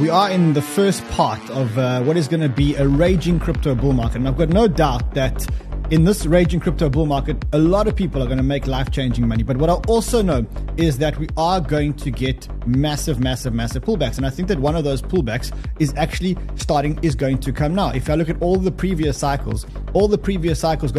We are in the first part of what is going to be a raging crypto bull market. And I've got no doubt that in this raging crypto bull market, a lot of people are going to make life-changing money. But what I also know is that we are going to get massive pullbacks. And I think that one of those pullbacks is actually going to come now. If I look at all the previous cycles, got really aggressive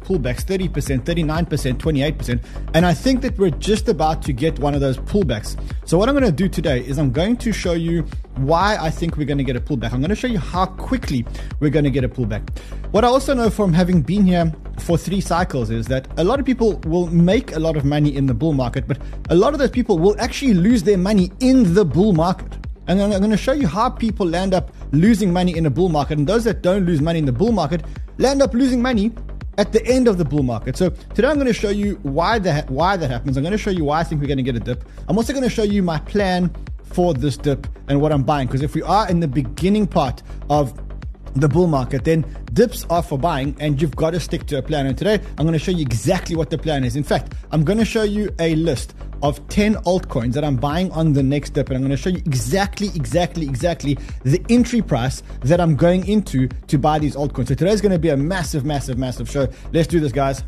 pullbacks, 30%, 39%, 28%. And I think that we're just about to get one of those pullbacks. So what I'm going to do today is I'm going to show you why I think we're going to get a pullback. I'm going to show you how quickly we're going to get a pullback. What I also know from having been here for 3 cycles is that a lot of people will make a lot of money in the bull market, but a lot of those people will actually lose their money in the bull market. And I'm going to show you how people end up losing money in a bull market, and those that don't lose money in the bull market end up losing money at the end of the bull market. So today I'm going to show you why that happens. I'm going to show you why I think we're going to get a dip. I'm also going to show you my plan for this dip and what I'm buying, because if we are in the beginning part of the bull market, then dips are for buying and you've got to stick to a plan. And today I'm going to show you exactly what the plan is. In fact, I'm going to show you a list of 10 altcoins that I'm buying on the next dip, and I'm going to show you exactly the entry price that I'm going into to buy these altcoins. So today's going to be a massive show. Let's do this, guys.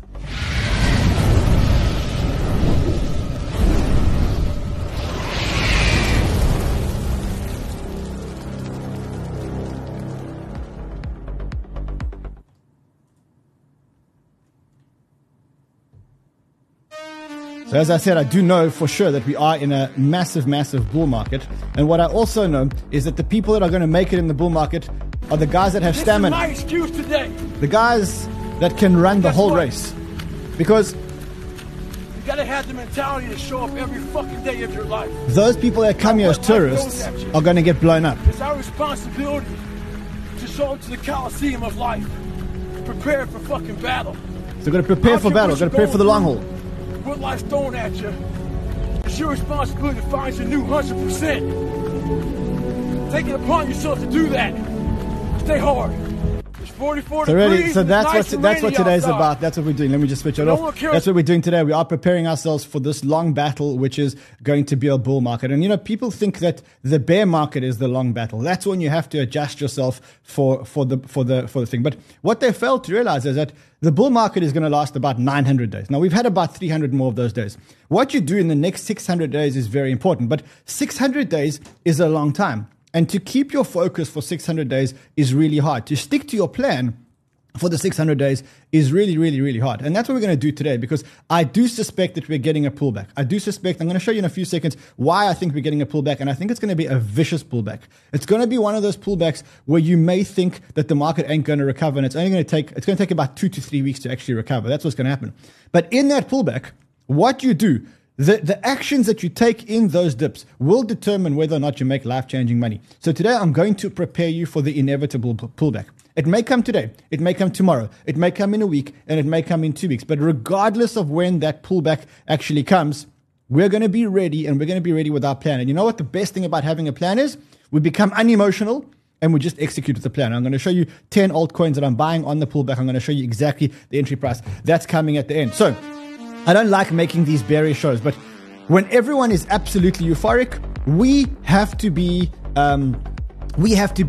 So as I said, I do know for sure that we are in a massive bull market. And what I also know is that the people that are going to make it in the bull market are the guys that have stamina. This is my excuse today. The guys that can run the whole race. Because you gotta have the mentality to show up every fucking day of your life. Those people that come here as tourists are going to get blown up. It's our responsibility to show up to the Coliseum of life. Prepare for fucking battle. So we're going to prepare for battle. We're going to prepare for the long haul. What life's thrown at you, it's your responsibility to find your new 100%. Take it upon yourself to do that. Stay hard. It's 44 degrees. So that's what today's about. That's what we're doing. Let me just switch it off. That's what we're doing today. We are preparing ourselves for this long battle, which is going to be a bull market. And you know, people think that the bear market is the long battle. That's when you have to adjust yourself for the thing. But what they fail to realize is that the bull market is going to last about 900 days. Now, we've had about 300 more of those days. What you do in the next 600 days is very important, but 600 days is a long time. And to keep your focus for 600 days is really hard. To stick to your plan for the 600 days is really hard. And that's what we're going to do today, because I do suspect that we're getting a pullback. I do suspect, I'm going to show you in a few seconds why I think we're getting a pullback, and I think it's going to be a vicious pullback. It's going to be one of those pullbacks where you may think that the market ain't going to recover, and it's going to take about 2 to 3 weeks to actually recover. That's what's going to happen. But in that pullback, what you do, the actions that you take in those dips will determine whether or not you make life-changing money. So today I'm going to prepare you for the inevitable pullback. It may come today, it may come tomorrow, it may come in a week, and it may come in 2 weeks. But regardless of when that pullback actually comes, we're going to be ready, and we're going to be ready with our plan. And you know what the best thing about having a plan is? We become unemotional, and we just execute the plan. I'm going to show you 10 altcoins that I'm buying on the pullback. I'm going to show you exactly the entry price. That's coming at the end. So I don't like making these bearish shows, but when everyone is absolutely euphoric, we have to be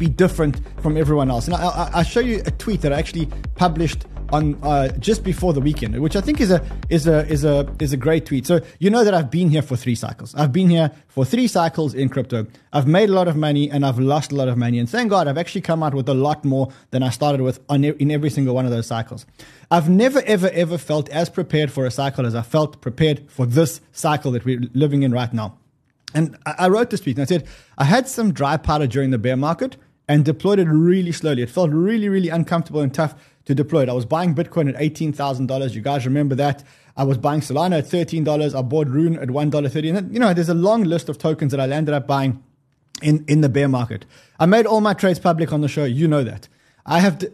different from everyone else. And I'll show you a tweet that I actually published on just before the weekend, which I think is a great tweet. So you know that I've been here for 3 cycles. I've been here for 3 cycles in crypto. I've made a lot of money and I've lost a lot of money. And thank God I've actually come out with a lot more than I started with in every single one of those cycles. I've never, ever felt as prepared for a cycle as I felt prepared for this cycle that we're living in right now. And I wrote this tweet and I said, I had some dry powder during the bear market and deployed it really slowly. It felt really uncomfortable and tough to deploy it. I was buying Bitcoin at $18,000. You guys remember that. I was buying Solana at $13. I bought Rune at $1.30. And you know, there's a long list of tokens that I ended up buying in the bear market. I made all my trades public on the show. You know that. I have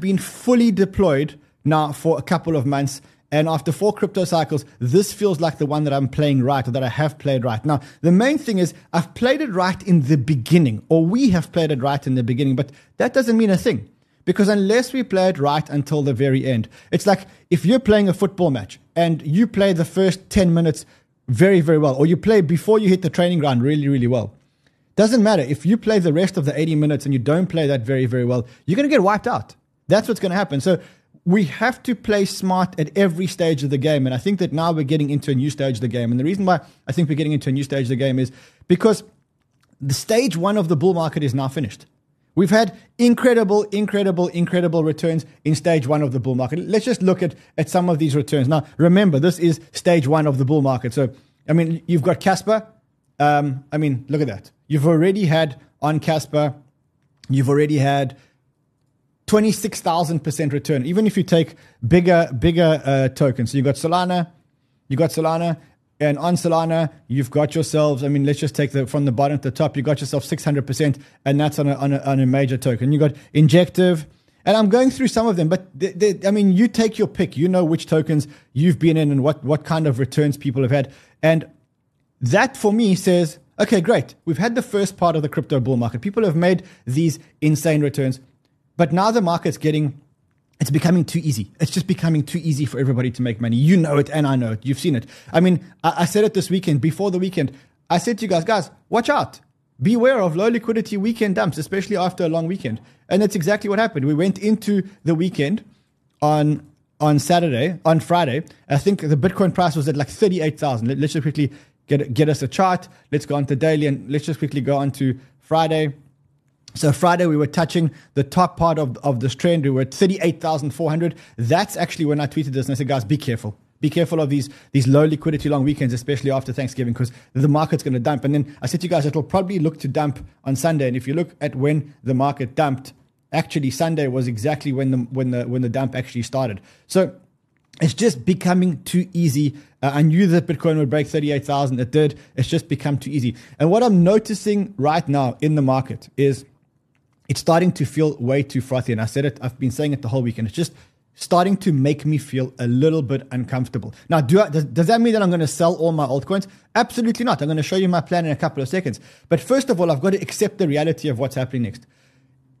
been fully deployed now for a couple of months. And after 4 crypto cycles, this feels like the one that I'm playing right, or that I have played right. Now, the main thing is I've played it right in the beginning, or we have played it right in the beginning, but that doesn't mean a thing. Because unless we play it right until the very end, it's like if you're playing a football match and you play the first 10 minutes very well, or you play before you hit the training ground really well, Doesn't matter. If you play the rest of the 80 minutes and you don't play that very, very well, you're going to get wiped out. That's what's going to happen. So we have to play smart at every stage of the game. And I think that now we're getting into a new stage of the game. And the reason why I think we're getting into a new stage of the game is because the stage one of the bull market is now finished. We've had incredible returns in stage one of the bull market. Let's just look at some of these returns. Now, remember, this is stage one of the bull market. So, I mean, you've got Casper. I mean, look at that. You've already had on Casper, you've already had 26,000% return. Even if you take bigger tokens, so you've got Solana, and on Solana, you've got yourselves, I mean, let's just take from the bottom to the top, you got yourself 600%, and that's on a major token. You got Injective, and I'm going through some of them, but I mean, you take your pick. You know which tokens you've been in and what kind of returns people have had. And that for me says, okay, great. We've had the first part of the crypto bull market. People have made these insane returns, but now the market's it's becoming too easy. It's just becoming too easy for everybody to make money. You know it, and I know it. You've seen it. I mean, I said it this weekend, before the weekend. I said to you guys, watch out. Beware of low liquidity weekend dumps, especially after a long weekend. And that's exactly what happened. We went into the weekend on Friday. I think the Bitcoin price was at like 38,000. Let's just quickly get us a chart. Let's go on to daily, and let's just quickly go on to Friday. So Friday, we were touching the top part of this trend. We were at 38,400. That's actually when I tweeted this, and I said, guys, be careful. Be careful of these low liquidity long weekends, especially after Thanksgiving, because the market's going to dump. And then I said to you guys, it'll probably look to dump on Sunday. And if you look at when the market dumped, actually Sunday was exactly when the dump actually started. So it's just becoming too easy. I knew that Bitcoin would break 38,000. It did. It's just become too easy. And what I'm noticing right now in the market is, it's starting to feel way too frothy. And I said it, I've been saying it the whole weekend. It's just starting to make me feel a little bit uncomfortable. Now, does that mean that I'm going to sell all my altcoins? Absolutely not. I'm going to show you my plan in a couple of seconds. But first of all, I've got to accept the reality of what's happening next.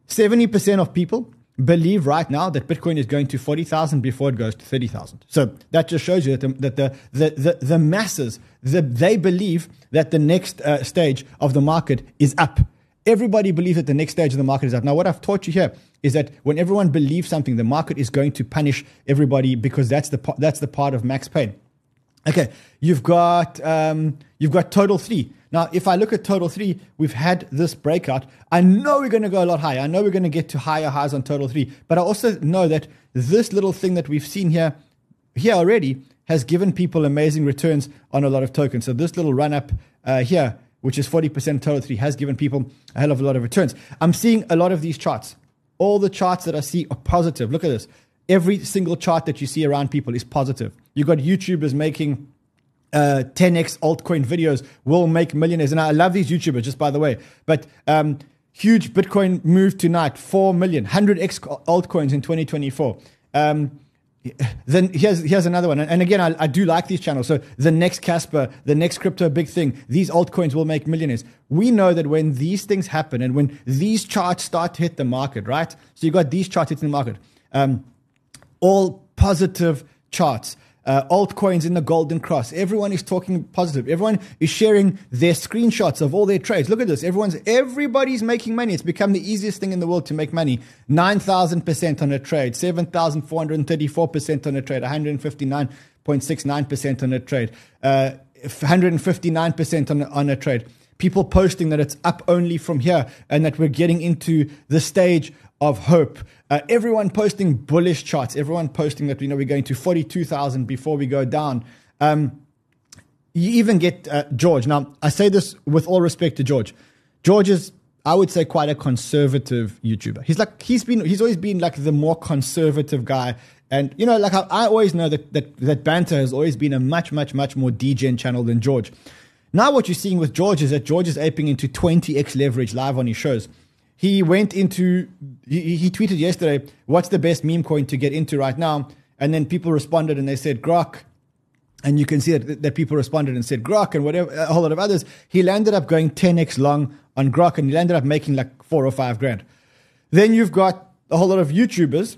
70% of people believe right now that Bitcoin is going to 40,000 before it goes to 30,000. So that just shows you that the masses, they believe that the next stage of the market is up. Everybody believes that the next stage of the market is up. Now, what I've taught you here is that when everyone believes something, the market is going to punish everybody, because that's the part of max pain. Okay, you've got Total 3. Now, if I look at Total 3, we've had this breakout. I know we're going to go a lot higher. I know we're going to get to higher highs on Total 3. But I also know that this little thing that we've seen here already has given people amazing returns on a lot of tokens. So this little run-up here, which is 40% Total 3, has given people a hell of a lot of returns. I'm seeing a lot of these charts. All the charts that I see are positive. Look at this. Every single chart that you see around people is positive. You've got YouTubers making 10x altcoin videos will make millionaires. And I love these YouTubers, just by the way. But huge Bitcoin move tonight, 4 million, 100x altcoins in 2024. Then here's another one. And again, I do like these channels. So the next Casper, the next crypto big thing, these altcoins will make millionaires. We know that when these things happen and when these charts start to hit the market, right? So you got these charts hitting the market. All positive charts. Altcoins in the golden cross. Everyone is talking positive. Everyone is sharing their screenshots of all their trades. Look at this. Everybody's making money. It's become the easiest thing in the world to make money. 9,000% on a trade, 7,434% on a trade, 159.69% on a trade, 159% on a trade. People posting that it's up only from here and that we're getting into the stage of hope. Everyone posting bullish charts. Everyone posting that we're going to 42,000 before we go down. You even get George. Now, I say this with all respect to George. George is, I would say, quite a conservative YouTuber. He's always been like the more conservative guy. And, like I always know that Banter has always been a much more degen channel than George. Now what you're seeing with George is that George is aping into 20x leverage live on his shows. He tweeted yesterday, what's the best meme coin to get into right now? And then people responded and they said, Grok. And you can see that people responded and said, Grok, and whatever, a whole lot of others. He landed up going 10x long on Grok, and he landed up making like 4 or 5 grand. Then you've got a whole lot of YouTubers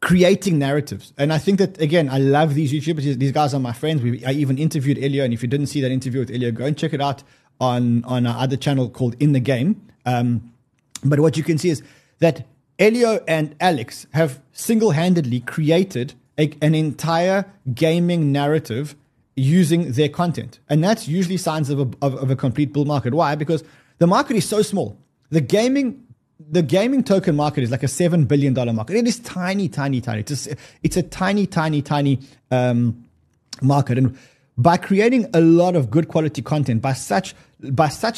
creating narratives. And I think that, again, I love these YouTubers. These guys are my friends. I even interviewed Elio. And if you didn't see that interview with Elio, go and check it out on our other channel called In The Game. But what you can see is that Elio and Alex have single-handedly created an entire gaming narrative using their content. And that's usually signs of a complete bull market. Why? Because the market is so small. The gaming token market is like a $7 billion market. It is tiny, tiny, tiny. It's a tiny, tiny, tiny market. And by creating a lot of good quality content, by such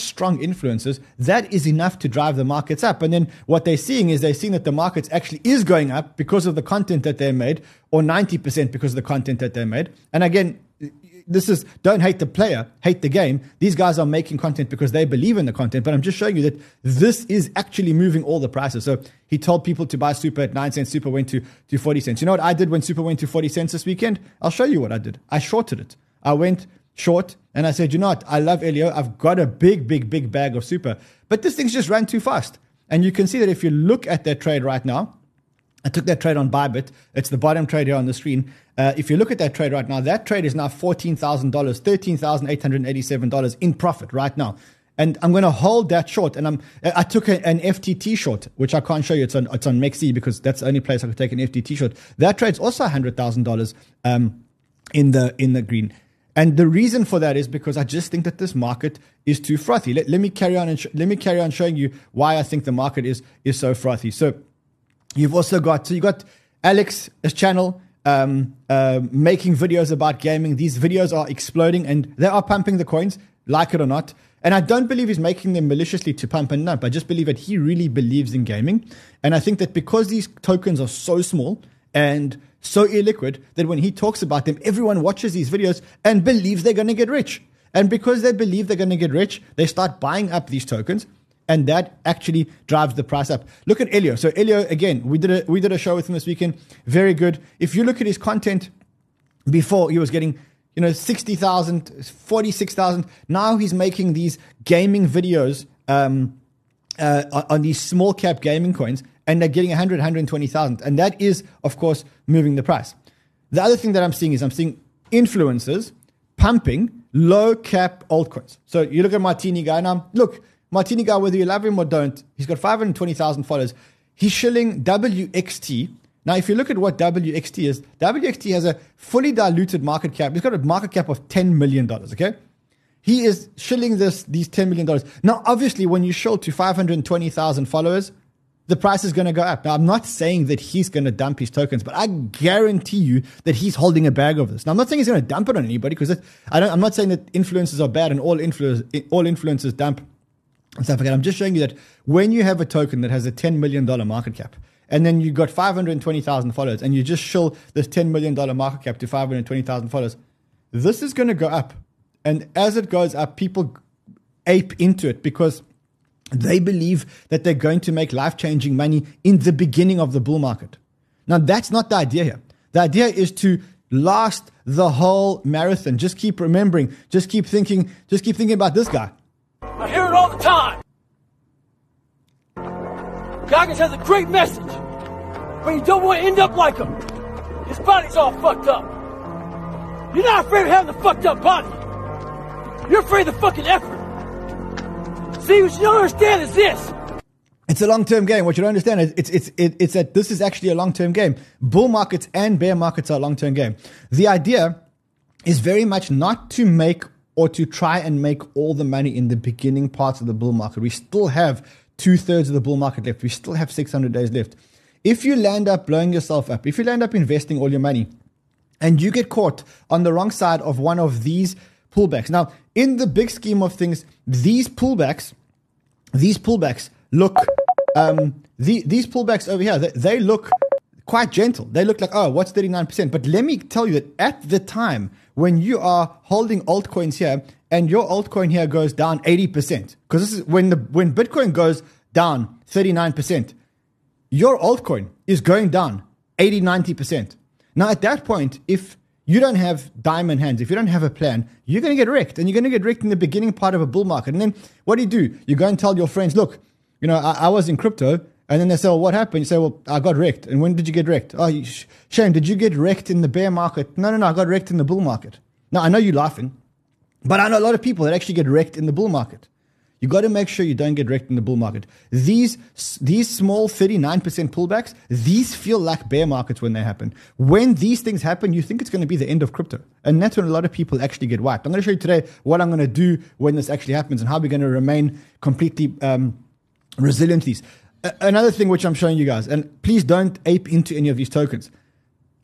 strong influencers, that is enough to drive the markets up. And then what they're seeing is they're seeing that the markets actually is going up because of the content that they made, or 90% because of the content that they made. And again, this is, don't hate the player, hate the game. These guys are making content because they believe in the content, but I'm just showing you that this is actually moving all the prices. So he told people to buy Super at 9 cents. Super went to 40 cents. You know what I did when Super went to 40 cents this weekend? I'll show you what I did. I shorted it. I went short and I said, you know what? I love Elio. I've got a big, big, big bag of Super, but this thing's just ran too fast. And you can see that if you look at that trade right now, I took that trade on Bybit. It's the bottom trade here on the screen. If you look at that trade right now, that trade is now $14,000, $13,887 in profit right now. And I'm going to hold that short. And I took an FTT short, which I can't show you. It's on MEXC because that's the only place I could take an FTT short. That trade's also $100,000 in the green. And the reason for that is because I just think that this market is too frothy. Let me carry on and let me carry on showing you why I think the market is so frothy. So you've also got, so you got Alex's channel making videos about gaming. These videos are exploding and they are pumping the coins, like it or not. And I don't believe he's making them maliciously to pump and dump. I just believe that he really believes in gaming. And I think that because these tokens are so small and so illiquid, that when he talks about them, everyone watches these videos and believes they're going to get rich. And because they believe they're going to get rich, they start buying up these tokens. And that actually drives the price up. Look at Elio. So Elio, again, we did a show with him this weekend. Very good. If you look at his content, before he was getting, 60,000, 46,000. Now he's making these gaming videos on these small cap gaming coins, and they're getting 100, 120,000. And that is, of course, moving the price. The other thing that I'm seeing is influencers pumping low cap altcoins. So you look at Martini guy now. Look. Martini guy, whether you love him or don't, he's got 520,000 followers. He's shilling WXT. Now, if you look at what WXT is, WXT has a fully diluted market cap. He's got a market cap of $10 million, okay? He is shilling these $10 million. Now, obviously, when you shill to 520,000 followers, the price is going to go up. Now, I'm not saying that he's going to dump his tokens, but I guarantee you that he's holding a bag of this. Now, I'm not saying he's going to dump it on anybody because I'm not saying that influencers are bad and all influencers dump and stuff like that. I'm just showing you that when you have a token that has a $10 million market cap, and then you've got 520,000 followers, and you just shill this $10 million market cap to 520,000 followers, this is going to go up. And as it goes up, people ape into it because they believe that they're going to make life-changing money in the beginning of the bull market. Now, that's not the idea here. The idea is to last the whole marathon. Just keep remembering. Just keep thinking about this guy. I hear it all the time. Goggins has a great message, but you don't want to end up like him. His body's all fucked up. You're not afraid of having the fucked up body. You're afraid of the fucking effort. See, what you don't understand is this. It's a long-term game. What you don't understand is it's that this is actually a long-term game. Bull markets and bear markets are a long-term game. The idea is very much not to make or to try and make all the money in the beginning parts of the bull market. We still have two-thirds of the bull market left. We still have 600 days left. If you land up blowing yourself up, if you land up investing all your money and you get caught on the wrong side of one of these pullbacks. Now, in the big scheme of things, these pullbacks look, these pullbacks over here, they look quite gentle. They look like, oh, what's 39%? But let me tell you that at the time when you are holding altcoins here and your altcoin here goes down 80%, because this is when Bitcoin goes down 39%, your altcoin is going down 80, 90%. Now, at that point, if you don't have diamond hands, if you don't have a plan, you're going to get wrecked, and you're going to get wrecked in the beginning part of a bull market. And then what do? You go and tell your friends, look, I was in crypto. And then they say, well, what happened? You say, well, I got wrecked. And when did you get wrecked? Oh, Shane, did you get wrecked in the bear market? No, I got wrecked in the bull market. Now, I know you're laughing. But I know a lot of people that actually get wrecked in the bull market. You got to make sure you don't get wrecked in the bull market. These small 39% pullbacks, these feel like bear markets when they happen. When these things happen, you think it's going to be the end of crypto. And that's when a lot of people actually get wiped. I'm going to show you today what I'm going to do when this actually happens and how we're going to remain completely resilient to these. Another thing which I'm showing you guys, and please don't ape into any of these tokens.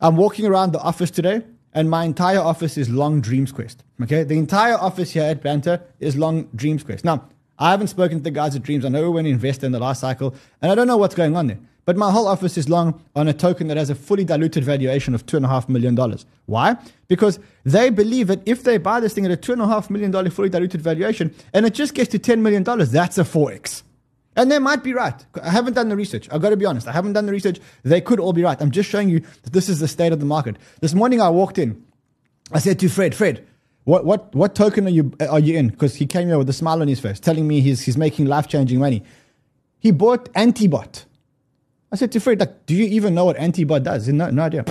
I'm walking around the office today, and my entire office is long Dreams Quest. Okay, the entire office here at Banter is long Dreams Quest. Now, I haven't spoken to the guys at Dreams. I know we went to invest in the last cycle, and I don't know what's going on there. But my whole office is long on a token that has a fully diluted valuation of $2.5 million. Why? Because they believe that if they buy this thing at a $2.5 million fully diluted valuation, and it just gets to $10 million, that's a 4X. And they might be right. I haven't done the research. I've got to be honest. I haven't done the research. They could all be right. I'm just showing you that this is the state of the market. This morning I walked in. I said to Fred, What token are you in? Because he came here with a smile on his face, telling me he's making life-changing money. He bought Antibot. I said to Fred, like, do you even know what Antibot does? He said, no idea.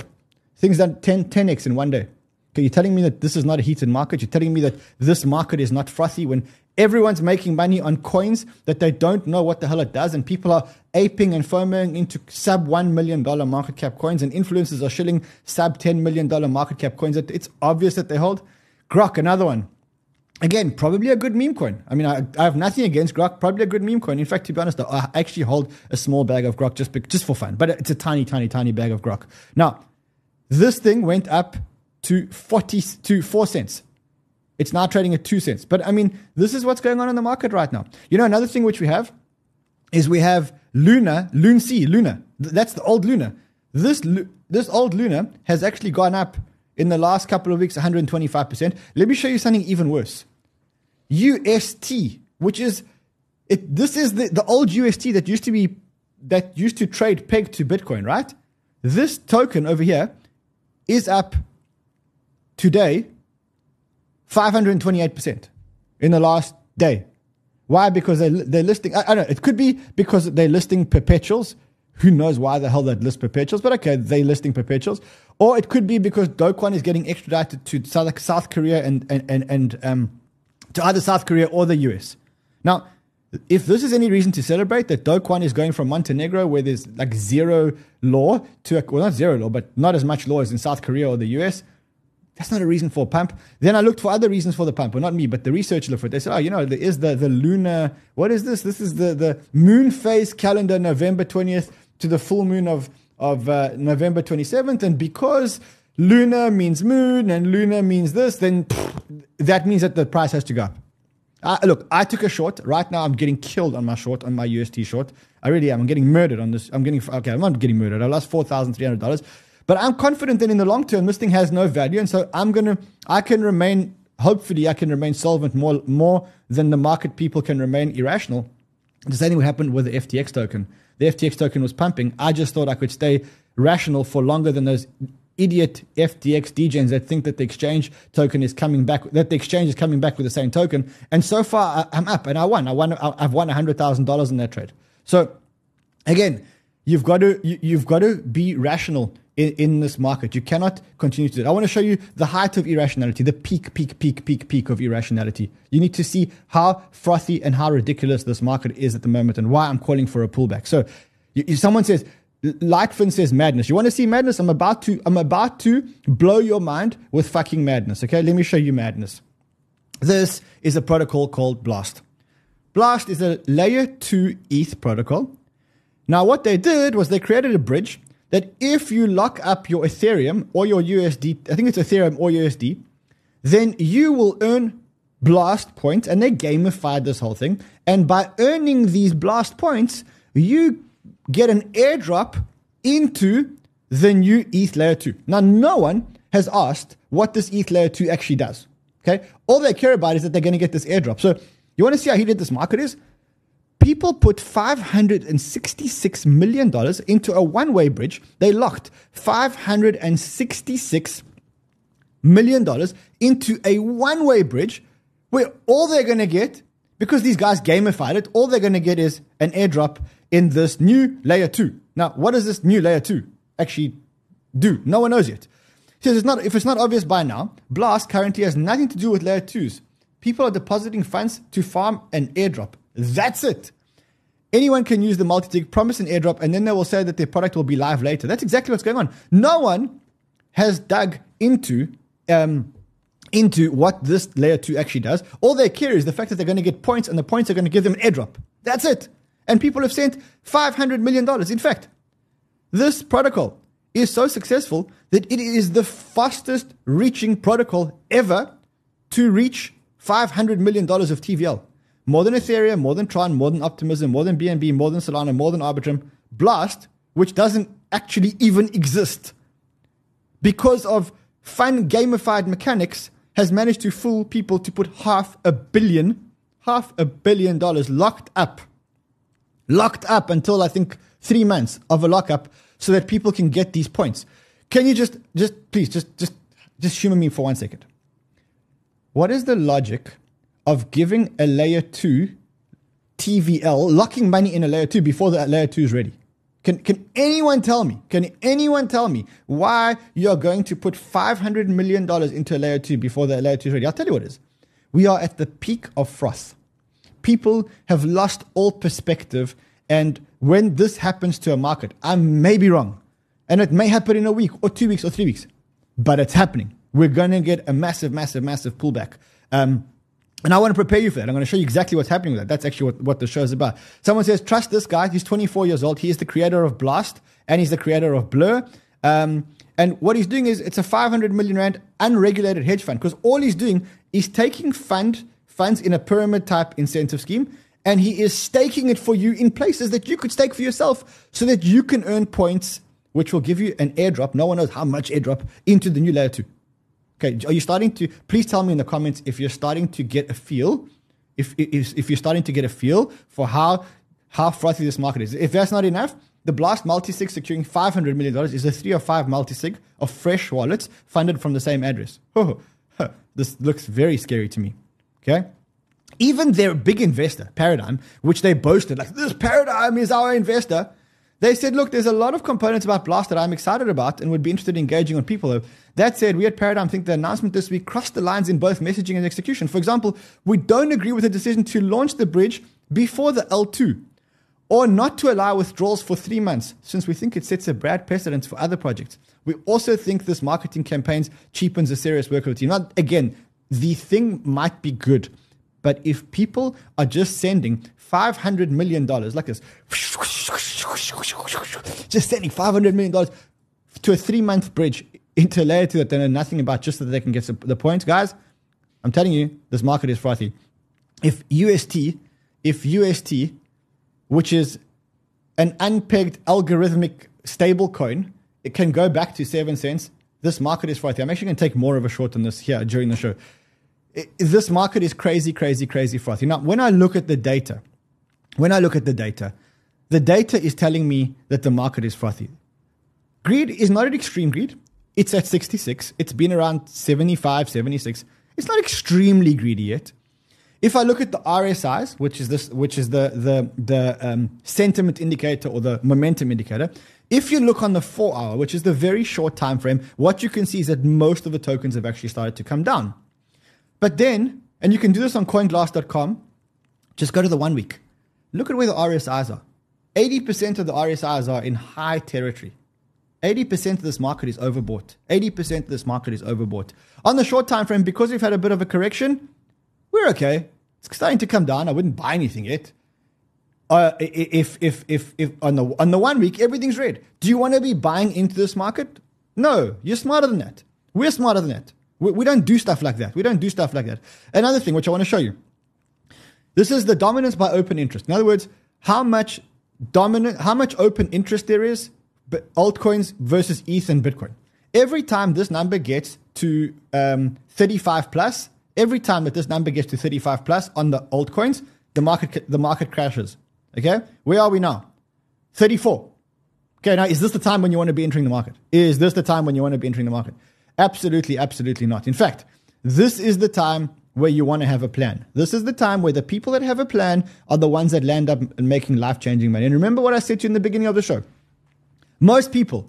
Things done 10x in one day. Okay, you're telling me that this is not a heated market. You're telling me that this market is not frothy when everyone's making money on coins that they don't know what the hell it does, and people are aping and FOMOing into sub $1 million market cap coins, and influencers are shilling sub $10 million market cap coins that it's obvious that they hold. Grok, another one. Again, probably a good meme coin. I mean, I have nothing against Grok. Probably a good meme coin. In fact, to be honest, I actually hold a small bag of Grok just for fun. But it's a tiny, tiny, tiny bag of Grok. Now, this thing went up to 4 cents. It's now trading at 2 cents. But I mean, this is what's going on in the market right now. You know, another thing which we have is we have Luna. That's the old Luna. This old Luna has actually gone up in the last couple of weeks, 125%. Let me show you something even worse. UST, which is this is the old UST that used to trade pegged to Bitcoin, right? This token over here is up today 528% in the last day. Why? Because they're listing. I don't know. It could be because they're listing perpetuals. Who knows why the hell they'd list perpetuals, but okay, they're listing perpetuals. Or it could be because Do Kwon is getting extradited to South Korea and to either South Korea or the US. Now, if this is any reason to celebrate that Do Kwon is going from Montenegro, where there's like zero law, to not zero law, but not as much law as in South Korea or the US, that's not a reason for a pump. Then I looked for other reasons for the pump. Well, not me, but the research looked for it. They said, oh, you know, there is the lunar, what is this? This is the moon phase calendar, November 20th. To the full moon of November 27th. And because Luna means moon and Luna means this, then that means that the price has to go up. Look, I took a short. Right now, I'm getting killed on my short, on my UST short. I really am. I'm getting murdered on this. I'm not getting murdered. I lost $4,300. But I'm confident that in the long term, this thing has no value. And so I can remain solvent more than the market people can remain irrational. The same thing happened with the FTX token. The FTX token was pumping. I just thought I could stay rational for longer than those idiot FTX degens that think that the exchange token is coming back, that the exchange is coming back with the same token. And so far, I'm up and I won. I've won $100,000 in that trade. So again, you've got to be rational in this market. You cannot continue to do it. I want to show you the height of irrationality, the peak of irrationality. You need to see how frothy and how ridiculous this market is at the moment and why I'm calling for a pullback. So if someone says, Lightfin says madness, you want to see madness? I'm about to blow your mind with fucking madness. Okay, let me show you madness. This is a protocol called Blast. Blast is a layer 2 ETH protocol. Now what they did was they created a bridge that if you lock up your Ethereum or your USD, I think it's Ethereum or USD, then you will earn Blast points, and they gamified this whole thing. And by earning these Blast points, you get an airdrop into the new ETH Layer 2. Now, no one has asked what this ETH Layer 2 actually does, okay? All they care about is that they're going to get this airdrop. So you want to see how heated this market is? People put $566 million into a one-way bridge. They locked $566 million into a one-way bridge where all they're going to get, because these guys gamified it, all they're going to get is an airdrop in this new layer 2. Now, what does this new layer 2 actually do? No one knows yet. Says if it's not obvious by now, Blast currently has nothing to do with layer 2s. People are depositing funds to farm an airdrop. That's it. Anyone can use the multi-sig, promise an airdrop, and then they will say that their product will be live later. That's exactly what's going on. No one has dug into what this layer 2 actually does. All they care is the fact that they're going to get points, and the points are going to give them an airdrop. That's it. And people have sent $500 million. In fact, this protocol is so successful that it is the fastest reaching protocol ever to reach $500 million of TVL. More than Ethereum, more than Tron, more than Optimism, more than BNB, more than Solana, more than Arbitrum. Blast, which doesn't actually even exist because of fun gamified mechanics, has managed to fool people to put half a billion dollars locked up until I think 3 months of a lockup so that people can get these points. Can you please just humor me for 1 second? What is the logic of giving a layer 2 TVL, locking money in a layer 2 before the layer 2 is ready? Can anyone tell me why you're going to put $500 million into a layer 2 before the layer 2 is ready? I'll tell you what it is. We are at the peak of froth. People have lost all perspective, and when this happens to a market, I may be wrong, and it may happen in a week or 2 weeks or 3 weeks, but it's happening. We're going to get a massive pullback. And I want to prepare you for that. I'm going to show you exactly what's happening with that. That's actually what the show is about. Someone says, trust this guy. He's 24 years old. He is the creator of Blast, and he's the creator of Blur. And what he's doing is it's a 500 million rand unregulated hedge fund, because all he's doing is taking funds in a pyramid type incentive scheme, and he is staking it for you in places that you could stake for yourself so that you can earn points, which will give you an airdrop. No one knows how much airdrop into the new layer 2. Okay, are you starting to, please tell me in the comments if you're starting to get a feel, if you're starting to get a feel for how frothy this market is. If that's not enough, the Blast multi-sig securing $500 million is a 3 or 5 multi-sig of fresh wallets funded from the same address. Oh, this looks very scary to me, okay? Even their big investor, Paradigm, which they boasted, like, this Paradigm is our investor. They said, look, there's a lot of components about Blast that I'm excited about and would be interested in engaging on people. That said, we at Paradigm think the announcement this week crossed the lines in both messaging and execution. For example, we don't agree with the decision to launch the bridge before the L2 or not to allow withdrawals for 3 months, since we think it sets a bad precedent for other projects. We also think this marketing campaign cheapens a serious work of the team. Now, again, the thing might be good, but if people are just sending $500 million like this, just sending $500 million to a 3-month bridge into a layer 2 that they know nothing about just so that they can get the points, guys, I'm telling you, this market is frothy. If UST, which is an unpegged algorithmic stable coin, it can go back to 7 cents, this market is frothy. I'm actually going to take more of a short on this here during the show. This market is crazy frothy. Now, when I look at the data, the data is telling me that the market is frothy. Greed is not at extreme greed. It's at 66. It's been around 75, 76. It's not extremely greedy yet. If I look at the RSIs, which is the sentiment indicator or the momentum indicator, if you look on the 4-hour, which is the very short time frame, what you can see is that most of the tokens have actually started to come down. But then, and you can do this on coinglass.com, just go to the 1 week. Look at where the RSIs are. 80% of the RSIs are in high territory. 80% of this market is overbought. On the short time frame, because we've had a bit of a correction, we're okay. It's starting to come down. I wouldn't buy anything yet. If on the 1 week, everything's red. Do you want to be buying into this market? No, you're smarter than that. We're smarter than that. We don't do stuff like that. Another thing which I want to show you. This is the dominance by open interest. In other words, how much open interest there is, altcoins versus ETH and Bitcoin. Every time this number gets to 35 plus, on the altcoins, the market crashes. Okay, where are we now? 34. Okay, now is this the time when you want to be entering the market? Absolutely not. In fact, this is the time where you want to have a plan. This is the time where the people that have a plan are the ones that land up making life-changing money. And remember what I said to you in the beginning of the show. Most people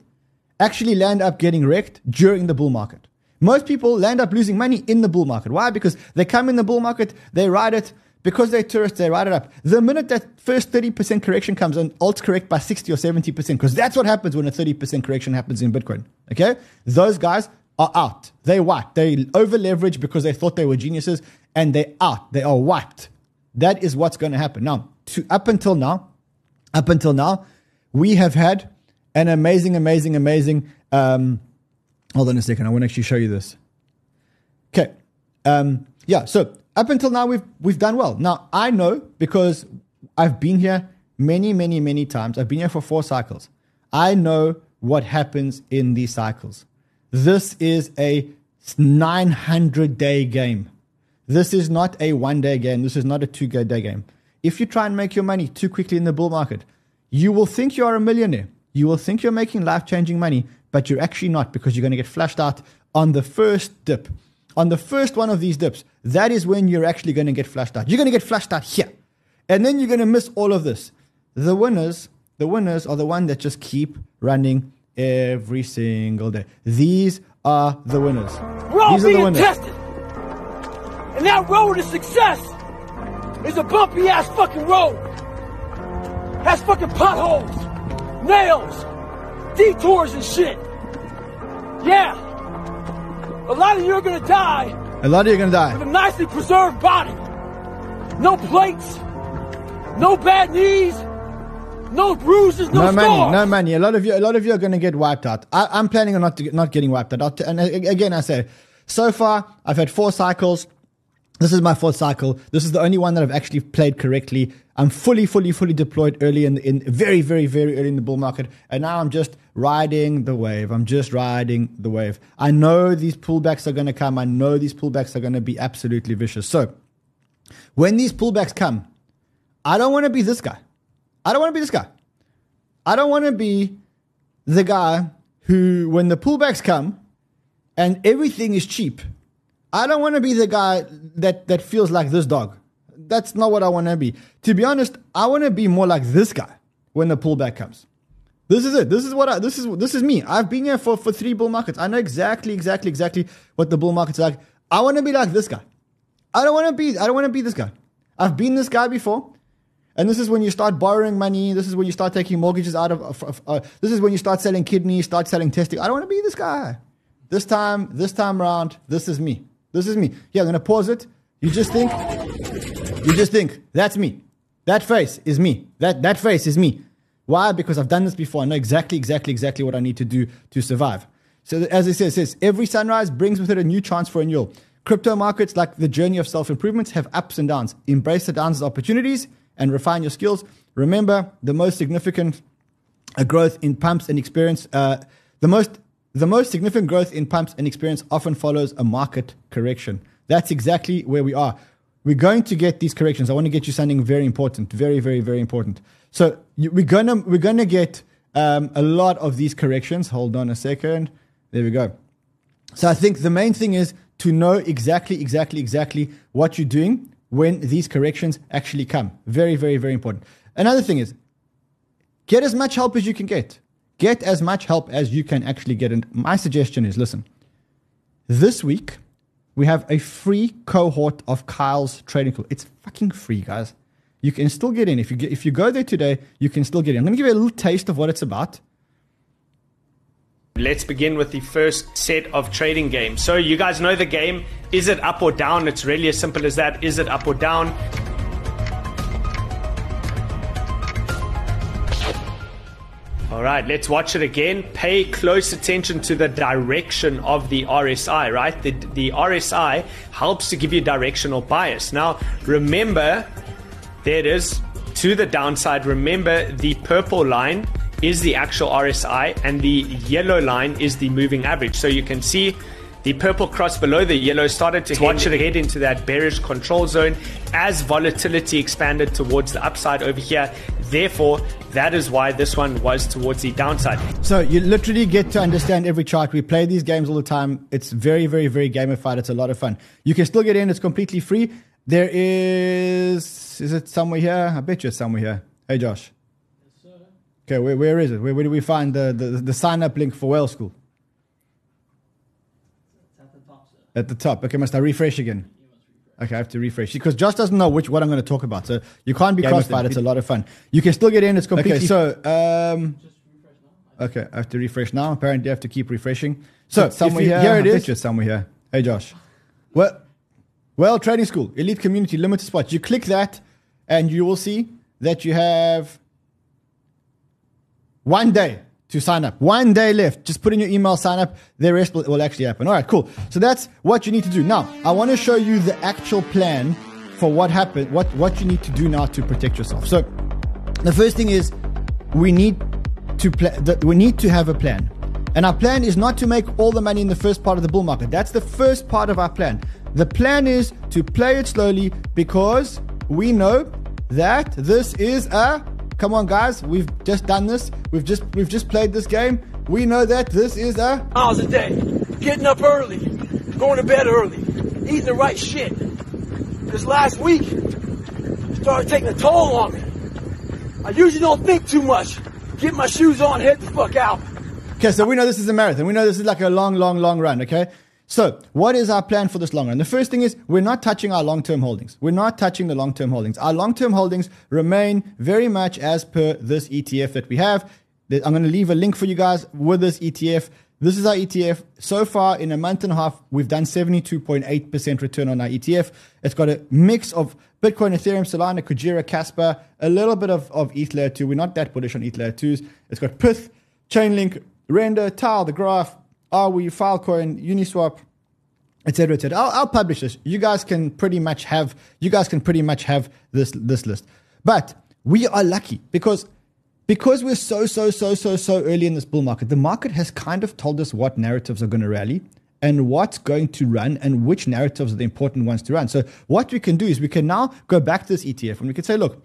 actually land up getting wrecked during the bull market Most people end up losing money in the bull market. Why? Because they come in the bull market, they ride it. Because they're tourists, they ride it up. The minute that first 30% correction comes on, alt correct by 60 or 70%, because that's what happens when a 30% correction happens in Bitcoin. Okay? Those guys are out. They're wiped. They over leverage because they thought they were geniuses, and they're out. They are wiped. That is what's going to happen. Now, up until now, we have had an amazing. Hold on a second. I want to actually show you this. Okay. So up until now, we've done well. Now, I know because I've been here many times. I've been here for 4 cycles. I know what happens in these cycles. This is a 900-day game. This is not a one-day game. This is not a two-day game. If you try and make your money too quickly in the bull market, you will think you are a millionaire. You will think you're making life-changing money, but you're actually not, because you're going to get flushed out on the first dip. On the first one of these dips, that is when you're actually going to get flushed out. You're going to get flushed out here. And then you're going to miss all of this. The winners are the ones that just keep running every single day. These are the winners. We're all being tested. And that road to success is a bumpy-ass fucking road. Has fucking potholes, nails, detours and shit. Yeah. A lot of you are going to die. A lot of you are going to die. With a nicely preserved body. No plates. No bad knees. No bruises. No money. Scars. No money. A lot of you are going to get wiped out. I'm planning on not getting wiped out. And again, I say, so far, I've had 4 cycles. This is my 4th cycle. This is the only one that I've actually played correctly. I'm fully deployed early in very early in the bull market. And now I'm just riding the wave. I know these pullbacks are going to come. I know these pullbacks are going to be absolutely vicious. So when these pullbacks come, I don't want to be this guy. I don't want to be the guy who, when the pullbacks come and everything is cheap, I don't want to be the guy that feels like this dog. That's not what I want to be. To be honest, I want to be more like this guy when the pullback comes. This is it. This is me. I've been here for 3 bull markets. I know exactly what the bull market's like. I want to be like this guy. I don't want to be this guy. I've been this guy before. And this is when you start borrowing money. This is when you start taking mortgages out of this is when you start selling kidneys, start selling testing. I don't want to be this guy. This time around, this is me. Yeah, I'm going to pause it. You just think, that's me. That face is me. That face is me. Why? Because I've done this before. I know exactly what I need to do to survive. So as it says, every sunrise brings with it a new chance for renewal. Crypto markets, like the journey of self-improvement, have ups and downs. Embrace the downs as opportunities and refine your skills. Remember, the most significant growth in pumps and experience, the most significant growth in pumps and experience often follows a market correction. That's exactly where we are. We're going to get these corrections. I want to get you something very important, very important. So we're gonna get a lot of these corrections. Hold on a second. There we go. So I think the main thing is to know exactly what you're doing when these corrections actually come. Very important. Another thing is, get as much help as you can get. Get as much help as you can actually get. And my suggestion is, listen, this week we have a free cohort of Kyle's trading call. It's fucking free, guys. You can still get in. If you go there today, you can still get in. I'm going to give you a little taste of what it's about. Let's begin with the first set of trading games. So you guys know the game. Is it up or down? It's really as simple as that. Is it up or down? All right, let's watch it again. Pay close attention to the direction of the RSI, right? The RSI helps to give you directional bias. Now, remember, there it is, to the downside. Remember, the purple line is the actual RSI and the yellow line is the moving average. So you can see the purple cross below the yellow started to head into that bearish control zone as volatility expanded towards the upside over here. Therefore, that is why this one was towards the downside. So you literally get to understand every chart. We play these games all the time. It's very gamified. It's a lot of fun. You can still get in. It's completely free. There is it somewhere here? I bet you it's somewhere here. Hey, Josh. Yes, sir. Okay, where is it? Where do we find the sign-up link for Whale School? At the top. Okay, must I refresh again? Okay, I have to refresh because Josh doesn't know what I'm going to talk about. So you can't be crossfired. It's a lot of fun. You can still get in. It's completely... Okay, so... okay, I have to refresh now. Apparently, I have to keep refreshing. So somewhere here it is. It's somewhere here. Hey, Josh. Well, Trading School, Elite Community, Limited Spots. You click that and you will see that you have 1 day to sign up. 1 day left. Just put in your email, sign up. The rest will actually happen. All right, cool. So that's what you need to do. Now, I want to show you the actual plan for what happened, what you need to do now to protect yourself. So the first thing is we need to have a plan. And our plan is not to make all the money in the first part of the bull market. That's the first part of our plan. The plan is to play it slowly because we know that this is a... Come on, guys. We've just done this. We've just played this game. We know that this is a... Hours a day. Getting up early. Going to bed early. Eating the right shit. Because last week, it started taking a toll on me. I usually don't think too much. Get my shoes on, head the fuck out. Okay, so we know this is a marathon. We know this is like a long, long, long run, okay? So what is our plan for this long run? The first thing is we're not touching our long-term holdings. We're not touching the long-term holdings. Our long-term holdings remain very much as per this ETF that we have. I'm going to leave a link for you guys with this ETF. This is our ETF. So far, in a month and a half, we've done 72.8% return on our ETF. It's got a mix of Bitcoin, Ethereum, Solana, Kujira, Casper, a little bit of ETH Layer 2. We're not that bullish on ETH Layer 2s. It's got PYTH, Chainlink, Render, Tile, The Graph, Arwe, Filecoin, Uniswap, etc., etc. I'll publish this. You guys can pretty much have this list. But we are lucky because we're so early in this bull market. The market has kind of told us what narratives are going to rally and what's going to run and which narratives are the important ones to run. So what we can do is we can now go back to this ETF and we can say, look,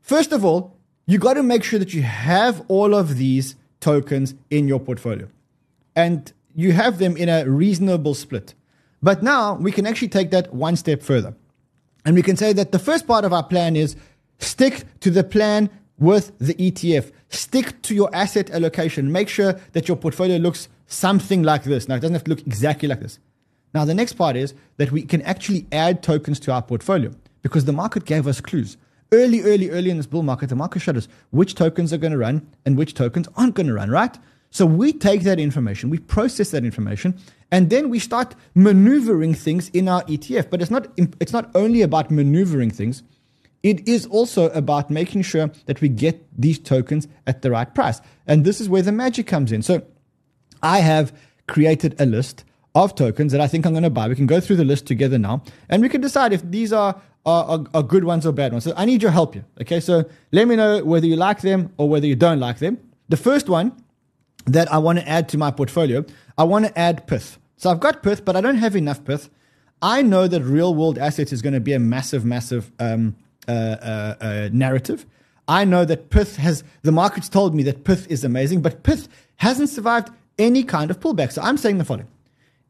first of all, you got to make sure that you have all of these tokens in your portfolio and you have them in a reasonable split. But now we can actually take that one step further and we can say that the first part of our plan is stick to the plan with the ETF. Stick to your asset allocation. Make sure that your portfolio looks something like this. Now, it doesn't have to look exactly like this. Now, the next part is that we can actually add tokens to our portfolio because the market gave us clues. Early in this bull market, the market showed us which tokens are going to run and which tokens aren't going to run, right? So we take that information, we process that information, and then we start maneuvering things in our ETF. But it's not only about maneuvering things. It is also about making sure that we get these tokens at the right price. And this is where the magic comes in. So I have created a list of tokens that I think I'm going to buy. We can go through the list together now, and we can decide if these are good ones or bad ones. So I need your help here. Okay, so let me know whether you like them or whether you don't like them. The first one that I want to add to my portfolio, I want to add PYTH. So I've got PYTH, but I don't have enough PYTH. I know that real world assets is going to be a massive narrative. I know that PYTH the market's told me that PYTH is amazing, but PYTH hasn't survived any kind of pullback. So I'm saying the following.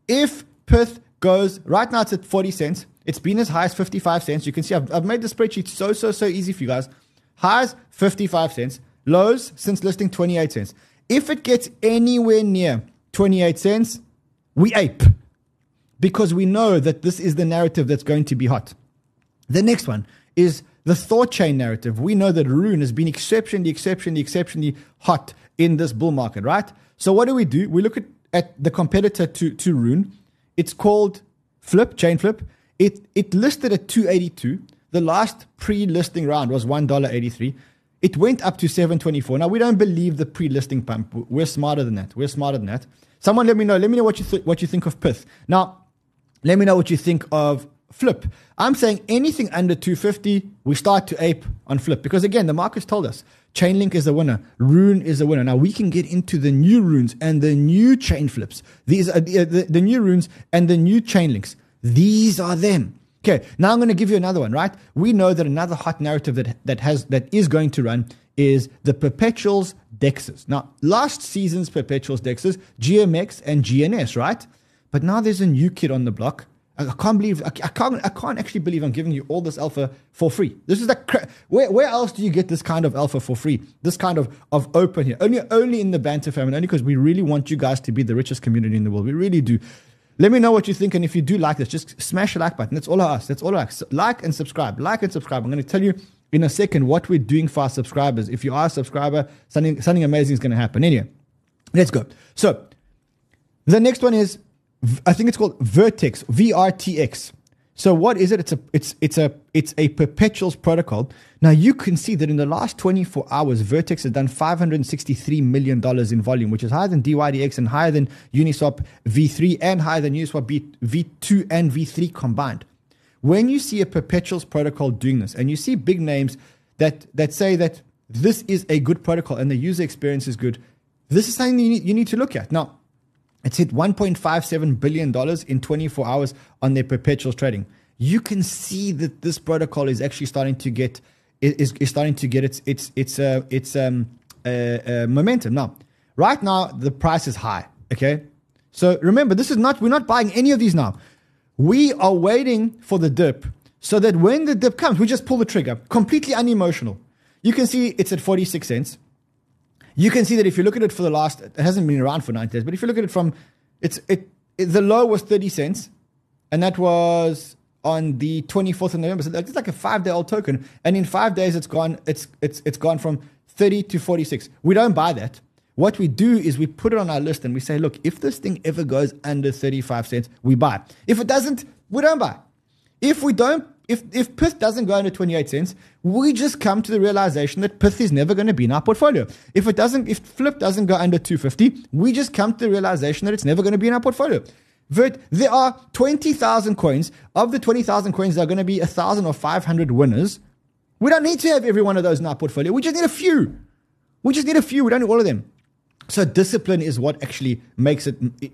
If PYTH goes, right now it's at 40 cents, it's been as high as 55 cents. You can see I've made the spreadsheet so easy for you guys. Highs, 55 cents. Lows, since listing, 28 cents. If it gets anywhere near 28 cents, we ape because we know that this is the narrative that's going to be hot. The next one is the thought chain narrative. We know that Rune has been exceptionally hot in this bull market, right? So what do? We look at the competitor to Rune. It's called Chain Flip. It listed at $2.82. The last pre-listing round was $1.83. It went up to $7.24. Now, we don't believe the pre-listing pump. We're smarter than that. Someone let me know. Let me know what you think of PYTH. Now, let me know what you think of Flip. I'm saying anything under $2.50, we start to ape on Flip. Because, again, the market's told us Chainlink is the winner. Rune is the winner. Now, we can get into the new Runes and the new Chain Flips. These are the new Runes and the new Chainlinks. These are them. Okay, now I'm going to give you another one, right? We know that another hot narrative that is going to run is the Perpetuals Dexes. Now, last season's Perpetuals Dexes, GMX and GNS, right? But now there's a new kid on the block. I can't actually believe I'm giving you all this alpha for free. This is where else do you get this kind of alpha for free? This kind of open here. Only in the Banter family, only because we really want you guys to be the richest community in the world. We really do. Let me know what you think, and if you do like this, just smash the like button. That's all I ask. That's all I ask. Like and subscribe. Like and subscribe. I'm going to tell you in a second what we're doing for our subscribers. If you are a subscriber, something amazing is going to happen. Anyway, let's go. So the next one is, I think it's called Vertex, VRTX. So what is it? It's a perpetuals protocol. Now you can see that in the last 24 hours, Vertex has done $563 million in volume, which is higher than DYDX and higher than Uniswap V3 and higher than Uniswap V2 and V3 combined. When you see a perpetuals protocol doing this, and you see big names that say that this is a good protocol and the user experience is good, this is something you need to look at. Now, it's hit $1.57 billion in 24 hours on their perpetuals trading. You can see that this protocol is actually starting to get its momentum. Now, right now the price is high. Okay, so remember, we're not buying any of these now. We are waiting for the dip so that when the dip comes, we just pull the trigger. Completely unemotional. You can see it's at 46 cents. You can see that if you look at it for the last, it hasn't been around for 9 days, but if you look at it from, the low was 30 cents, and that was on the 24th of November. So it's like a 5-day-old token, and in 5 days it's gone from 30 to 46. We don't buy that. What we do is we put it on our list and we say, look, if this thing ever goes under 35 cents, we buy. If it doesn't, we don't buy. If PYTH doesn't go under 28 cents, we just come to the realization that PYTH is never going to be in our portfolio. If Flip doesn't go under 250, we just come to the realization that it's never going to be in our portfolio. There are 20,000 coins. Of the 20,000 coins, there are going to be 1,000 or 500 winners. We don't need to have every one of those in our portfolio. We just need a few. We don't need all of them. So discipline is what actually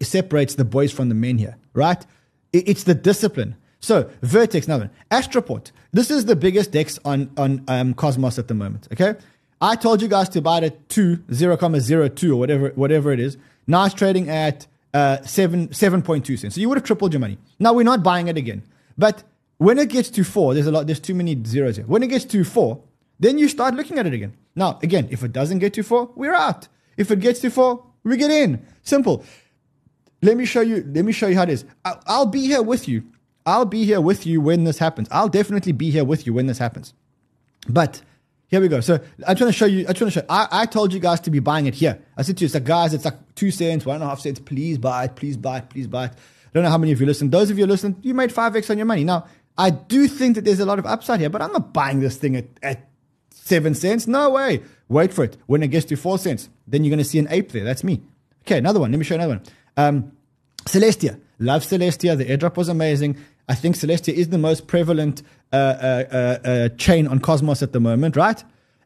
separates the boys from the men here, right? It's the discipline. So Vertex, another one. Astroport. This is the biggest DEX on Cosmos at the moment, okay? I told you guys to buy it at 0.02 or whatever it is. Now it's trading at 7.2 cents. So you would have tripled your money. Now we're not buying it again. But when it gets to 4, there's too many zeros here. When it gets to 4, then you start looking at it again. Now, again, if it doesn't get to 4, we're out. If it gets to 4, we get in. Simple. Let me show you how it is. I'll be here with you. I'll be here with you when this happens. I'll definitely be here with you when this happens. But here we go. So I'm trying to show you. I told you guys to be buying it here. I said to you, it's like, guys, it's like 2 cents, 1.5 cents. Please buy it. Please buy it. Please buy it. I don't know how many of you listened. Those of you listened, you made 5x on your money. Now, I do think that there's a lot of upside here, but I'm not buying this thing at 7 cents. No way. Wait for it. When it gets to 4 cents, then you're going to see an ape there. That's me. Okay, another one. Let me show you another one. Celestia. Love Celestia. The airdrop was amazing. I think Celestia is the most prevalent chain on Cosmos at the moment, right?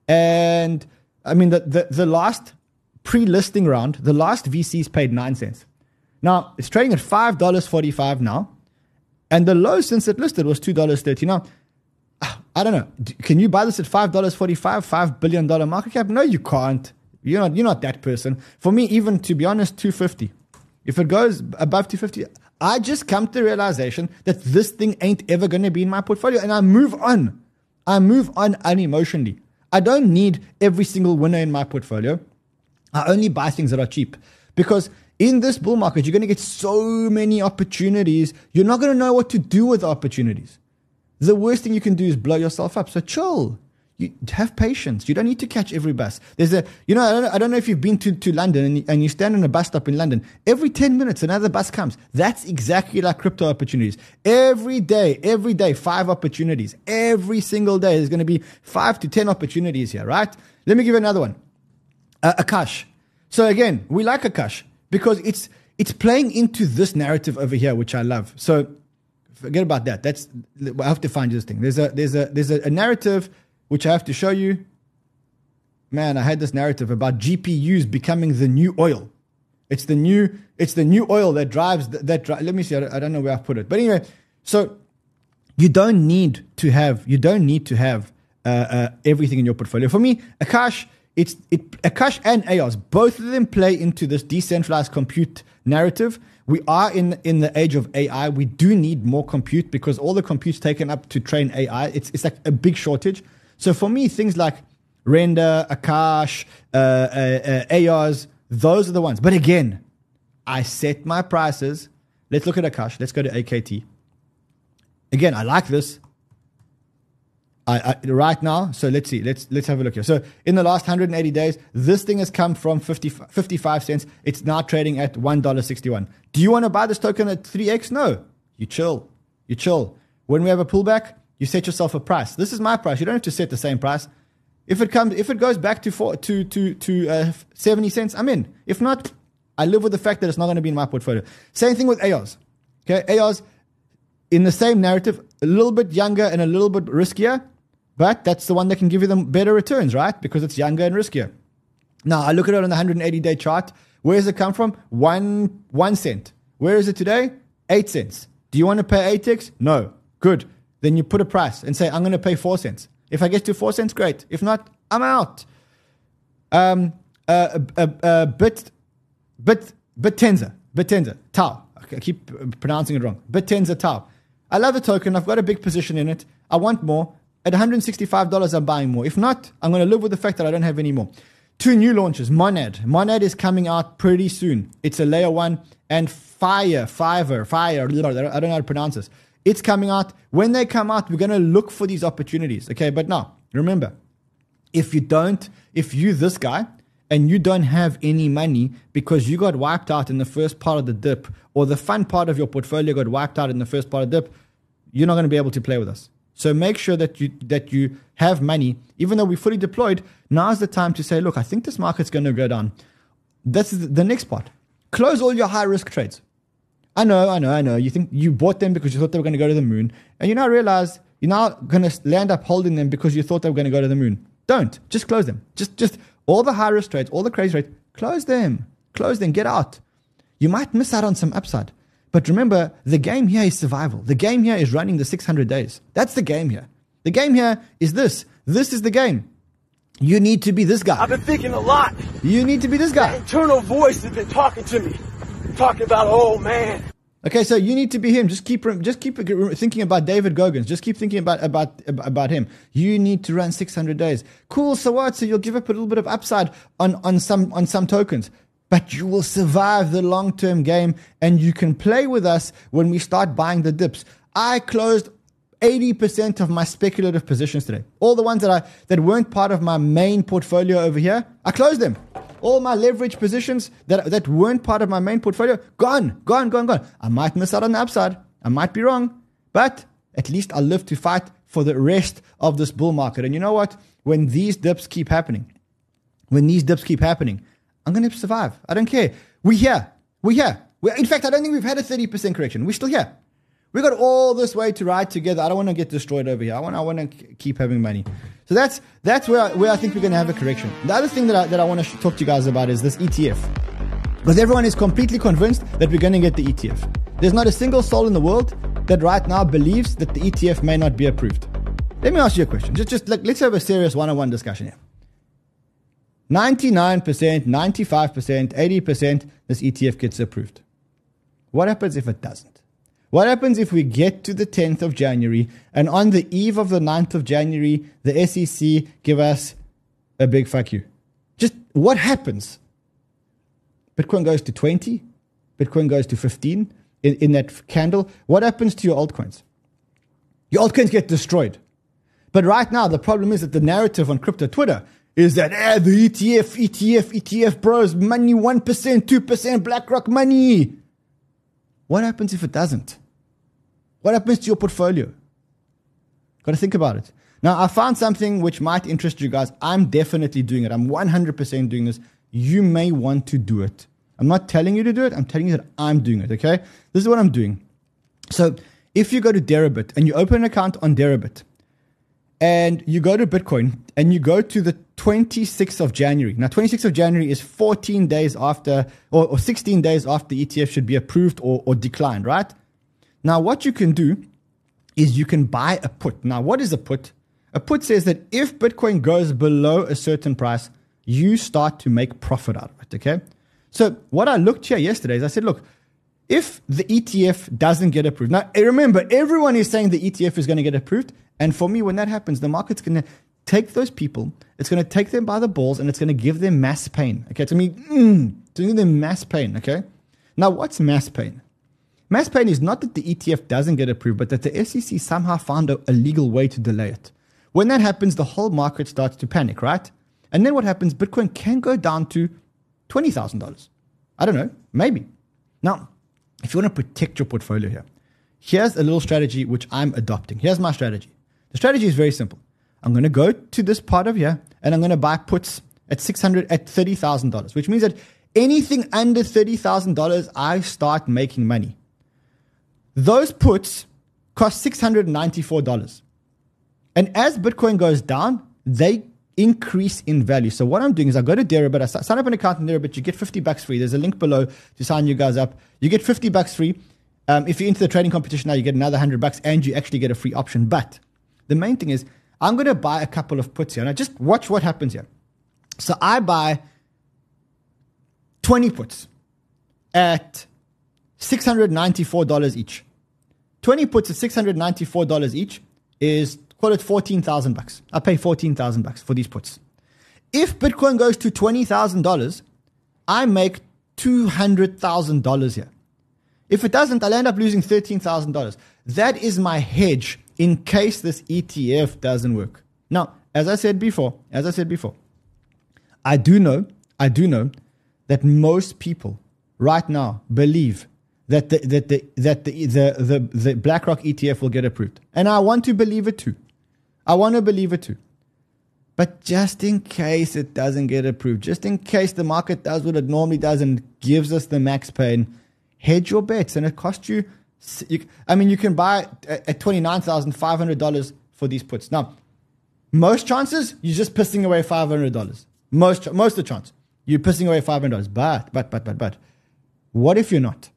And I mean, the last pre-listing round, the last VCs paid 9 cents. Now, it's trading at $5.45 now. And the low since it listed was $2.30. Now, I don't know. Can you buy this at $5.45, $5 billion market cap? No, you can't. You're not that person. For me, even, to be honest, $2.50. If it goes above $2.50, I just come to the realization that this thing ain't ever going to be in my portfolio, and I move on. I move on unemotionally. I don't need every single winner in my portfolio. I only buy things that are cheap, because in this bull market, you're going to get so many opportunities. You're not going to know what to do with the opportunities. The worst thing you can do is blow yourself up. So chill. You have patience. You don't need to catch every bus. I don't know if you've been to London and you stand on a bus stop in London. Every 10 minutes, another bus comes. That's exactly like crypto opportunities. Every day, 5 opportunities. Every single day, there's going to be 5 to 10 opportunities here, right? Let me give you another one. Akash. So again, we like Akash because it's playing into this narrative over here, which I love. So forget about that. I have to find this thing. There's a narrative which I have to show you. Man, I had this narrative about GPUs becoming the new oil. It's the new oil that drives that. Let me see. I don't know where I put it, but anyway. So you don't need to have everything in your portfolio. For me, Akash, Akash and ARs, both of them play into this decentralized compute narrative. We are in the age of AI. We do need more compute because all the compute's taken up to train AI. It's like a big shortage. So for me, things like Render, Akash, ARs, those are the ones. But again, I set my prices. Let's look at Akash. Let's go to AKT. Again, I like this. Right now, so let's see. Let's have a look here. So in the last 180 days, this thing has come from 55 cents. It's now trading at $1.61. Do you want to buy this token at 3x? No. You chill. You chill. When we have a pullback, you set yourself a price. This is my price. You don't have to set the same price. If it goes back to 70 cents, I'm in. If not, I live with the fact that it's not going to be in my portfolio. Same thing with ARs. Okay, ARs in the same narrative, a little bit younger and a little bit riskier. But that's the one that can give you them better returns, right? Because it's younger and riskier. Now, I look at it on the 180-day chart. Where does it come from? One cent. Where is it today? 8 cents. Do you want to pay 8x? No. Good. Then you put a price and say, I'm going to pay 4 cents. If I get to 4 cents, great. If not, I'm out. Bitenza. Tau. I keep pronouncing it wrong. Bitenza Tau. I love the token. I've got a big position in it. I want more. At $165, I'm buying more. If not, I'm going to live with the fact that I don't have any more. Two new launches. Monad. Monad is coming out pretty soon. It's a layer one. And Fire. I don't know how to pronounce this. It's coming out. When they come out, we're going to look for these opportunities. Okay, but now, remember, if you, this guy, and you don't have any money because you got wiped out in the first part of the dip, or the fun part of your portfolio got wiped out in the first part of the dip, you're not going to be able to play with us. So make sure that you have money. Even though we're fully deployed, now's the time to say, look, I think this market's going to go down. That's the next part. Close all your high-risk trades. I know. You think you bought them because you thought they were going to go to the moon, and you now realize you're now going to land up holding them because you thought they were going to go to the moon. Don't. Just close them. Just all the high-risk trades, all the crazy trades, close them, get out. You might miss out on some upside. But remember, the game here is survival. The game here is running the 600 days. That's the game here. The game here is this. This is the game. You need to be this guy. I've been thinking a lot. You need to be this guy. That internal voice has been talking to me. Talking about, oh, man. Okay, so you need to be him. Just keep thinking about David Goggins. Just keep thinking about him. You need to run 600 days. Cool, so what? So you'll give up a little bit of upside on some tokens. But you will survive the long-term game, and you can play with us when we start buying the dips. I closed 80% of my speculative positions today. All the ones that weren't part of my main portfolio over here, I closed them. All my leverage positions that weren't part of my main portfolio, gone. I might miss out on the upside. I might be wrong. But at least I'll live to fight for the rest of this bull market. And you know what? When these dips keep happening, I'm going to survive. I don't care. We're here. In fact, I don't think we've had a 30% correction. We're still here. We got all this way to ride together. I don't want to get destroyed over here. I want to keep having money. So that's where I think we're going to have a correction. The other thing that I want to talk to you guys about is this ETF. Because everyone is completely convinced that we're going to get the ETF. There's not a single soul in the world that right now believes that the ETF may not be approved. Let me ask you a question. Let's have a serious one-on-one discussion here. 99%, 95%, 80%, this ETF gets approved. What happens if it doesn't? What happens if we get to the 10th of January and on the eve of the 9th of January, the SEC give us a big fuck you? Just what happens? Bitcoin goes to 20. Bitcoin goes to 15 in that candle. What happens to your altcoins? Your altcoins get destroyed. But right now, the problem is that the narrative on crypto Twitter is that the ETF bros, money 1%, 2%, BlackRock money. What happens if it doesn't? What happens to your portfolio? Got to think about it. Now, I found something which might interest you guys. I'm definitely doing it. I'm 100% doing this. You may want to do it. I'm not telling you to do it. I'm telling you that I'm doing it, okay? This is what I'm doing. So if you go to Deribit and you open an account on Deribit, and you go to Bitcoin and you go to the 26th of January. Now, 26th of January is 14 days after or 16 days after the ETF should be approved or declined, right? Now, what you can do is you can buy a put. Now, what is a put? A put says that if Bitcoin goes below a certain price, you start to make profit out of it, okay? So what I looked here yesterday is I said, look, if the ETF doesn't get approved. Now, remember, everyone is saying the ETF is going to get approved. And for me, when that happens, the market's going to take those people, it's going to take them by the balls, and it's going to give them mass pain. Okay, to me, it's going to give them mass pain, okay? Now, what's mass pain? Mass pain is not that the ETF doesn't get approved, but that the SEC somehow found a legal way to delay it. When that happens, the whole market starts to panic, right? And then what happens? Bitcoin can go down to $20,000. I don't know, maybe. Now, if you want to protect your portfolio here, here's a little strategy which I'm adopting. Here's my strategy. The strategy is very simple. I'm going to go to this part of here and I'm going to buy puts at $30,000, which means that anything under $30,000, I start making money. Those puts cost $694. And as Bitcoin goes down, they increase in value. So what I'm doing is I go to Deribit, I sign up an account in Deribit, you get $50 free. There's a link below to sign you guys up. You get $50 free. If you're into the trading competition now, you get another $100 and you actually get a free option. But the main thing is I'm going to buy a couple of puts here. Now just watch what happens here. So I buy 20 puts at $694 each. 20 puts at $694 each is, call it $14,000. I pay $14,000 for these puts. If Bitcoin goes to $20,000, I make $200,000 here. If it doesn't, I'll end up losing $13,000. That is my hedge in case this ETF doesn't work. Now, as I said before, I do know that most people right now believe that the BlackRock ETF will get approved. And I want to believe it too. But just in case it doesn't get approved, just in case the market does what it normally does and gives us the max pain, hedge your bets. And it costs you, I mean, you can buy at $29,500 for these puts. Now, most chances, you're just pissing away $500. Most of the chance, you're pissing away $500. But, what if you're not?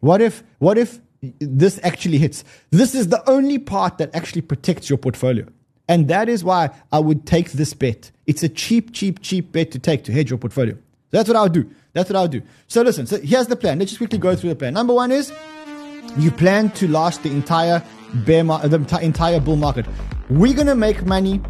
What if this actually hits? This is the only part that actually protects your portfolio. And that is why I would take this bet. It's a cheap bet to take to hedge your portfolio. That's what I'll do. So listen, so here's the plan. Let's just quickly go through the plan. Number one is you plan to last the entire entire bull market. We're going to make money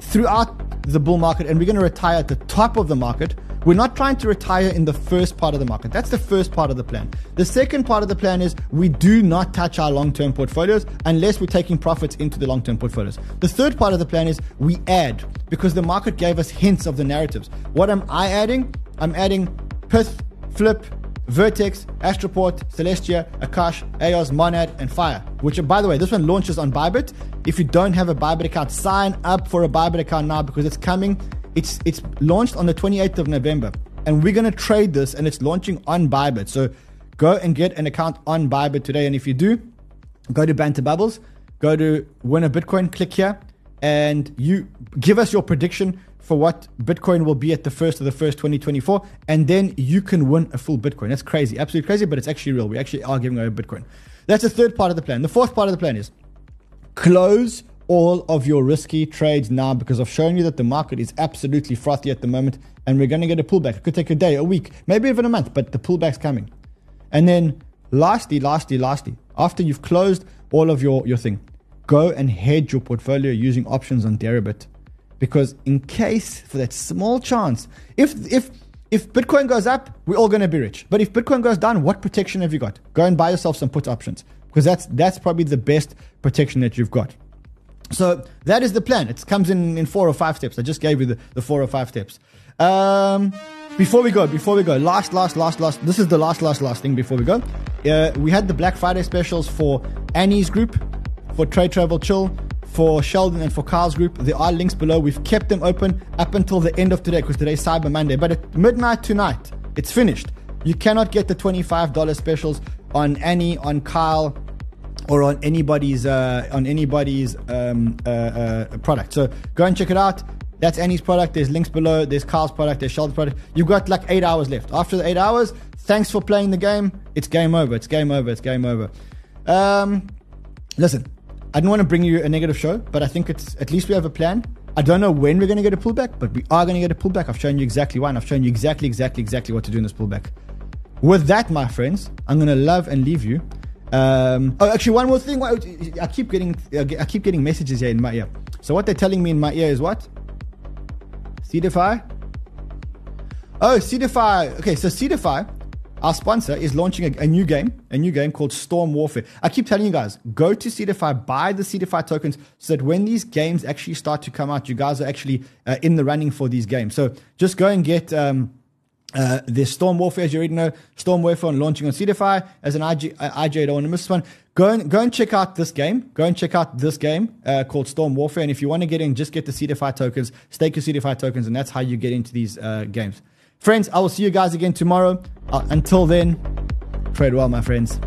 throughout the bull market and we're going to retire at the top of the market. We're not trying to retire in the first part of the market. That's the first part of the plan. The second part of the plan is we do not touch our long-term portfolios unless we're taking profits into the long-term portfolios. The third part of the plan is we add because the market gave us hints of the narratives. What am I adding? I'm adding PYTH, Flip, Vertex, Astroport, Celestia, Akash, ARs, Monad, and Fire, which are, by the way, this one launches on Bybit. If you don't have a Bybit account, sign up for a Bybit account now because it's coming. It's launched on the 28th of November, and we're going to trade this, and it's launching on Bybit. So go and get an account on Bybit today, and if you do, go to Banter Bubbles, go to Win a Bitcoin, click here, and you give us your prediction for what Bitcoin will be at the 1st of the 1st, 2024, and then you can win a full Bitcoin. That's crazy, absolutely crazy, but it's actually real. We actually are giving away Bitcoin. That's the third part of the plan. The fourth part of the plan is close all of your risky trades now because I've shown you that the market is absolutely frothy at the moment and we're going to get a pullback. It could take a day, a week, maybe even a month, but the pullback's coming. And then lastly, after you've closed all of your thing, go and hedge your portfolio using options on Deribit because in case for that small chance, if Bitcoin goes up, we're all going to be rich. But if Bitcoin goes down, what protection have you got? Go and buy yourself some put options because that's probably the best protection that you've got. So that is the plan. It comes in 4 or 5 steps. I just gave you the 4 or 5 steps. Before we go, last. This is the last thing before we go. We had the Black Friday specials for Annie's group, for Trade Travel Chill, for Sheldon and for Kyle's group. There are links below. We've kept them open up until the end of today because today's Cyber Monday. But at midnight tonight, it's finished. You cannot get the $25 specials on Annie, on Kyle, or on anybody's product. So go and check it out. That's Annie's product. There's links below. There's Kyle's product. There's Sheldon's product. You've got like 8 hours left. After the 8 hours, thanks for playing the game. It's game over. Listen, I didn't want to bring you a negative show, but I think it's at least we have a plan. I don't know when we're going to get a pullback, but we are going to get a pullback. I've shown you exactly why, and I've shown you exactly what to do in this pullback. With that, my friends, I'm going to love and leave you. Actually, one more thing. I keep getting messages here in my ear. So what they're telling me in my ear is what? CDeFi? Oh, CDeFi. Okay, so CDeFi, Our sponsor is launching a new game called Storm Warfare. I keep telling you guys, go to CDeFi, buy the CDeFi tokens so that when these games actually start to come out, you guys are actually in the running for these games. So just go and get this Storm Warfare, as you already know. Storm Warfare on launching on CDeFi. As an IJ, I don't want to miss this one. Go and check out this game. Go and check out this game called Storm Warfare. And if you want to get in, just get the CDeFi tokens, stake your CDeFi tokens, and that's how you get into these games. Friends, I will see you guys again tomorrow. Until then, trade well, my friends.